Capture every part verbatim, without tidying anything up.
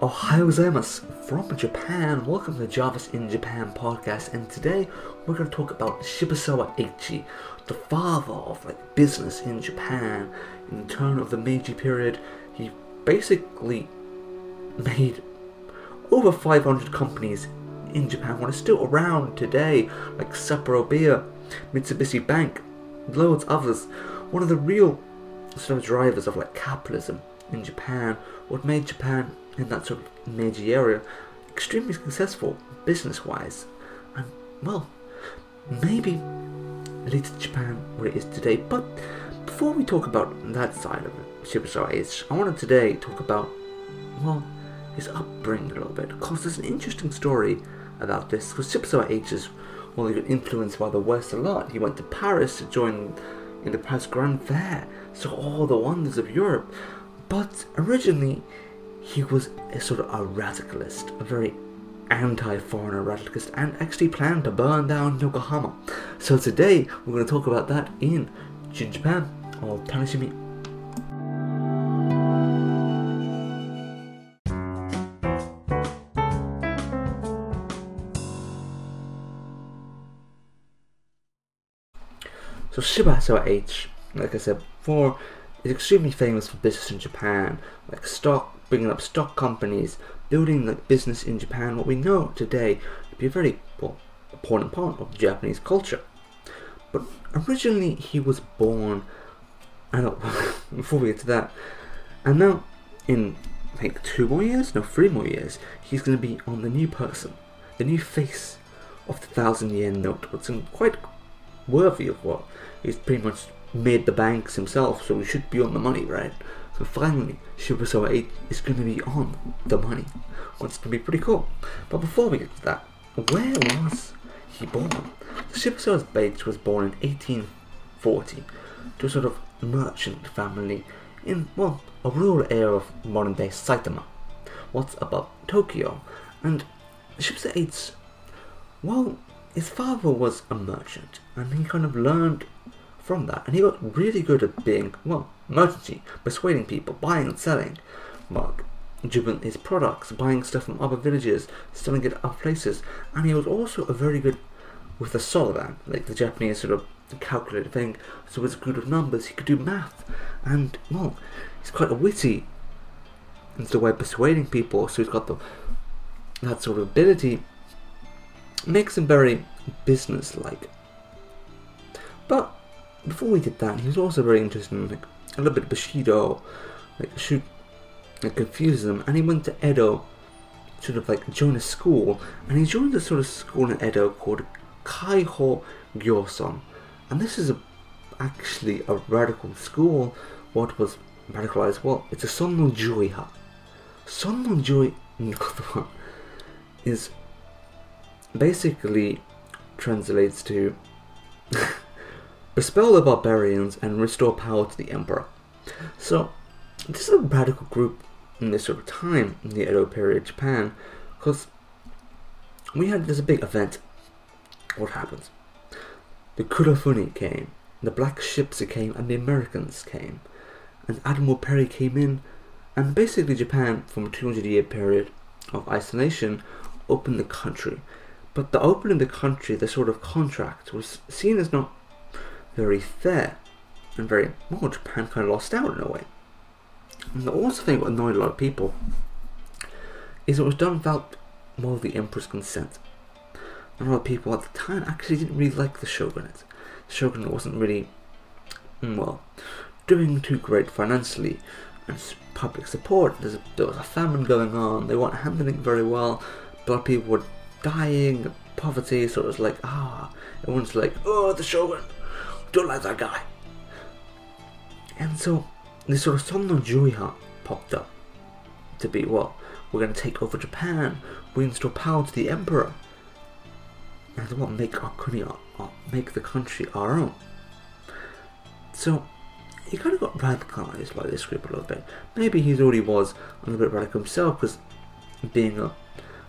Ohayou gozaimasu from Japan. Welcome to the Java's in Japan podcast, and today we're going to talk about Shibusawa Eiichi, the father of like business in Japan. In the turn of the Meiji period, he basically made over five hundred companies in Japan, what is still around today, like Sapporo Beer, Mitsubishi Bank, loads others. One of the real sort of drivers of like capitalism in Japan, what made Japan in that sort of Meiji area extremely successful business-wise, and well, maybe lead to Japan where it is today. But before we talk about that side of Shibusawa Eiichi, I want to today talk about, well, his upbringing a little bit, because there's an interesting story about this. Because Shibusawa Eiichi is, well, he got influenced by the West a lot. He went to Paris to join in the Paris Grand Fair, saw all the wonders of Europe, but originally he was a sort of a radicalist, a very anti-foreigner radicalist, and actually planned to burn down Yokohama. So today we're going to talk about that in Shin Japan. I'll Tanishimi. So Shibusawa Eiichi, like I said before, is extremely famous for business in Japan, like stock, bringing up stock companies, building the business in Japan, what we know today to be a very well, important part of Japanese culture. But originally he was born, I don't know, before we get to that, and now in like two more years, no three more years, he's going to be on the new person, the new face of the thousand yen note. It's quite worthy of what he's pretty much made the banks himself, so we should be on the money, right? So finally, Shibusawa Eiichi is going to be on the money, which is going to be pretty cool. But before we get to that, where was he born? So Shibusawa Eiichi was born in eighteen forty to a sort of merchant family in, well, a rural area of modern-day Saitama, what's above Tokyo. And Shibusawa Eiichi, well, his father was a merchant, and he kind of learned from that, and he got really good at being, well, merchanty, persuading people, buying and selling, Mark, doing his products, buying stuff from other villages, selling it at other places. And he was also a very good with the Solvan, like the Japanese sort of calculated thing, so he was good with numbers, he could do math, and, well, he's quite a witty in the way of persuading people, so he's got the that sort of ability, makes him very business-like. But before we did that, he was also very interested in like a little bit of Bushido, like shoot, like confuses him, and he went to Edo, sort of like joined a school, and he joined a sort of school in Edo called Kaiho Gyoson, and this is a, actually a radical school. What was radicalized? Well, it's a Sonnō Jōi-ha. Sonnō Jōi-ha is basically translates to Expel the barbarians and restore power to the emperor. So, this is a radical group in this sort of time in the Edo period, Japan, because we had this big event. What happens? The Kurofune came, the black ships came, and the Americans came, and Admiral Perry came in, and basically Japan, from a two hundred year period of isolation, opened the country. But the opening of the country, the sort of contract, was seen as not very fair, and very, well, Japan kind of lost out in a way. And the also thing that annoyed a lot of people is it was done without, well, the emperor's consent. And a lot of people at the time actually didn't really like the shogunate. The shogunate wasn't really, well, doing too great financially, and public support, There's a, there was a famine going on, they weren't handling it very well, a lot of people were dying, poverty, so it was like, ah, everyone's like, oh, the shogun, don't like that guy. And so this sort of Sonnō Jōi-ha popped up to be, well, we're going to take over Japan, we install power to the emperor, and what make our country, make the country our own. So he kind of got radicalized by this group a little bit. Maybe he already was a little bit radical himself, because being a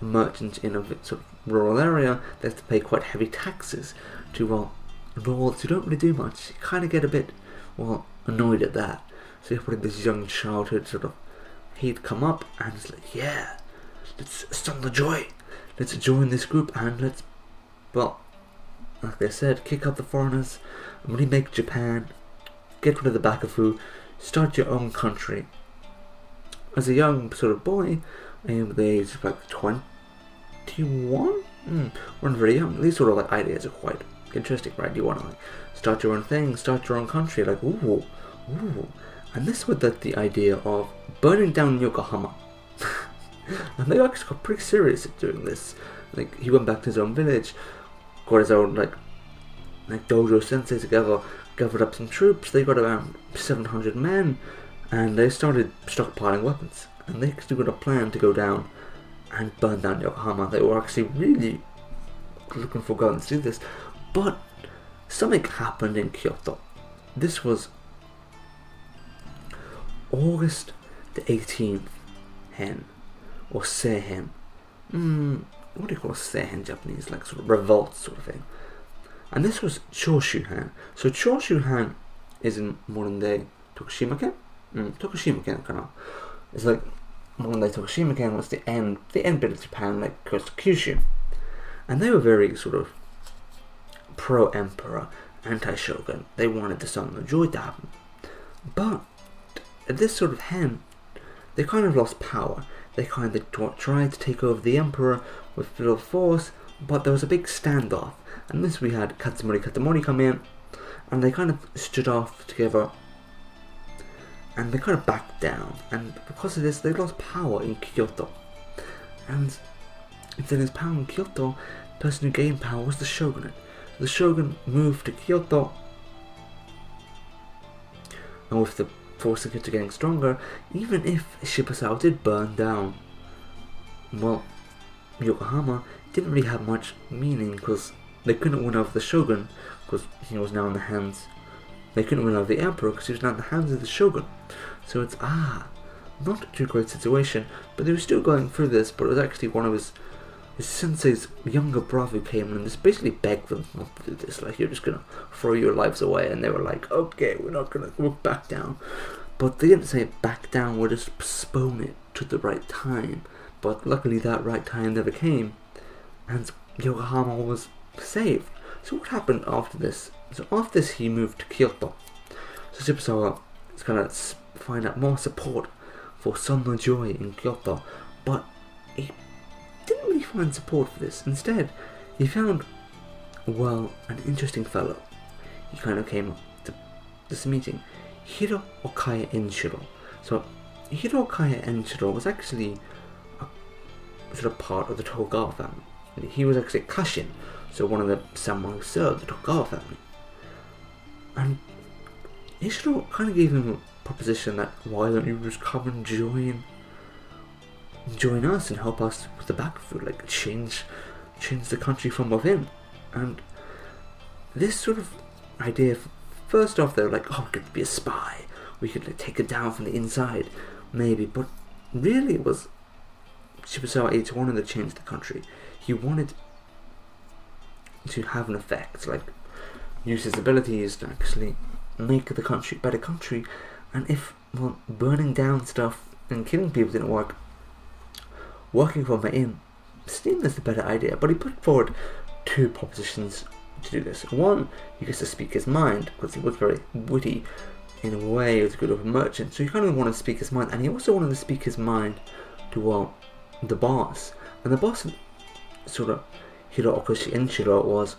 merchant in a sort of rural area, they have to pay quite heavy taxes to, well, lords who don't really do much. You kind of get a bit, well, annoyed at that. So you have this young childhood sort of he'd come up and it's like, yeah, let's Sonnō Jōi, let's join this group and let's, well, like they said, kick up the foreigners, remake Japan, get rid of the bakufu, start your own country. As a young sort of boy, um, the age of like twenty-one, mm, weren't very young. These sort of like ideas are quite interesting, right? You want to like start your own thing, start your own country, like ooh, ooh. And this was the, the idea of burning down Yokohama. And they actually got pretty serious at doing this. Like he went back to his own village, got his own like like dojo sensei together, gathered up some troops. They got around seven hundred men, and they started stockpiling weapons. And they actually got a plan to go down and burn down Yokohama. They were actually really looking for guns to do this, but something happened in Kyoto. This was August the eighteenth, hen, or seihen. Mm, what do you call seihen Japanese? Like sort of revolt sort of thing. And this was Choshu hen. So Choshu hen is in modern day Tokushima ken. Mm, Tokushima ken kana. It's like modern day Tokushima ken was the end, the end bit of Japan, like close to Kyushu. And they were very sort of pro-emperor, anti-shogun. They wanted the Sonnō Jōi to happen, but at this sort of hen, they kind of lost power. They kind of tried to take over the emperor with little force, but there was a big standoff. And this we had Katsumori Katamori come in, and they kind of stood off together, and they kind of backed down. And because of this, they lost power in Kyoto. And instead of his power in Kyoto, the person who gained power was the shogunate. The shogun moved to Kyoto, and with the force of Kyoto getting stronger, even if Shibusawa did burn down, well, Yokohama didn't really have much meaning because they couldn't win over the shogun because he was now in the hands. They couldn't win over the emperor because he was now in the hands of the shogun. So it's ah, not too great situation. But they were still going through this. But it was actually one of his. His sensei's younger brother came in and just basically begged them not to do this, like, you're just gonna throw your lives away. And they were like, okay, we're not gonna walk back down. But they didn't say back down, we'll just postpone it to the right time. But luckily that right time never came, and Yokohama was saved. So what happened after this? So after this he moved to Kyoto. So Shibusawa is gonna find out more support for Sonnō Jōi in Kyoto, but he didn't really find support for this. Instead, he found, well, an interesting fellow. He kind of came up to this meeting, Hiraoka Enshirō. So, Hiraoka Enshirō was actually a sort of part of the Togawa family. And he was actually a Kashin, so one of the samurai who served the Togawa family. And Enshirō kind of gave him a proposition that, why don't you just come and join? join us and help us with the bakufu, like change change the country from within. And this sort of idea, first off they're like, oh, we could be a spy, we could like, take it down from the inside maybe, but really it was Shibusawa Eiichi wanted to change the country. He wanted to have an effect, like use his abilities to actually make the country a better country. And if, well, burning down stuff and killing people didn't work, working from within seemed as the better idea. But he put forward two propositions to do this. One, he gets to speak his mind, because he was very witty in a way, he was good with a merchant, so he kind of wanted to speak his mind. And he also wanted to speak his mind to, well, the boss. And the boss sort of Hiraoka Enshirō was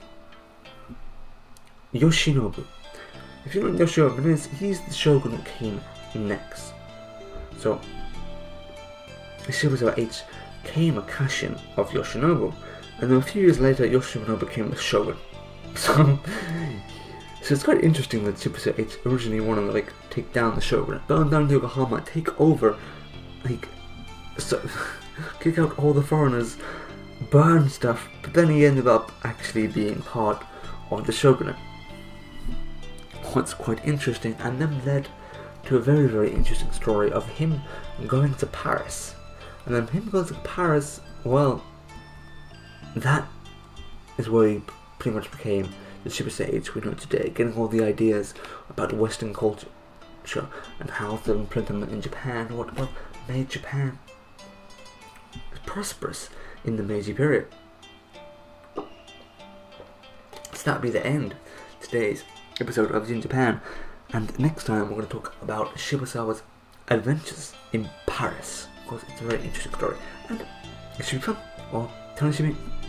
Yoshinobu. If you know what Yoshinobu is, he's the shogun that came next. So Shibusawa Eiichi became a Kashin of Yoshinobu, and then a few years later Yoshinobu became the shogun. So, so it's quite interesting that Shibusawa Eiichi originally wanted to like take down the shogun, burn down Yokohama, take over, like so, kick out all the foreigners, burn stuff. But then he ended up actually being part of the shogunate. What's quite interesting, and then led to a very very interesting story of him going to Paris. And then him going to Paris, well, that is where he pretty much became the Shibusawa Eiichi we know today, getting all the ideas about Western culture and how to implement them in Japan, what, what made Japan prosperous in the Meiji period. So that'll be the end of today's episode of Jin Japan, and next time we're going to talk about Shibusawa's adventures in Paris. Of course, it's a very interesting story, and it should be fun. Well, tell me.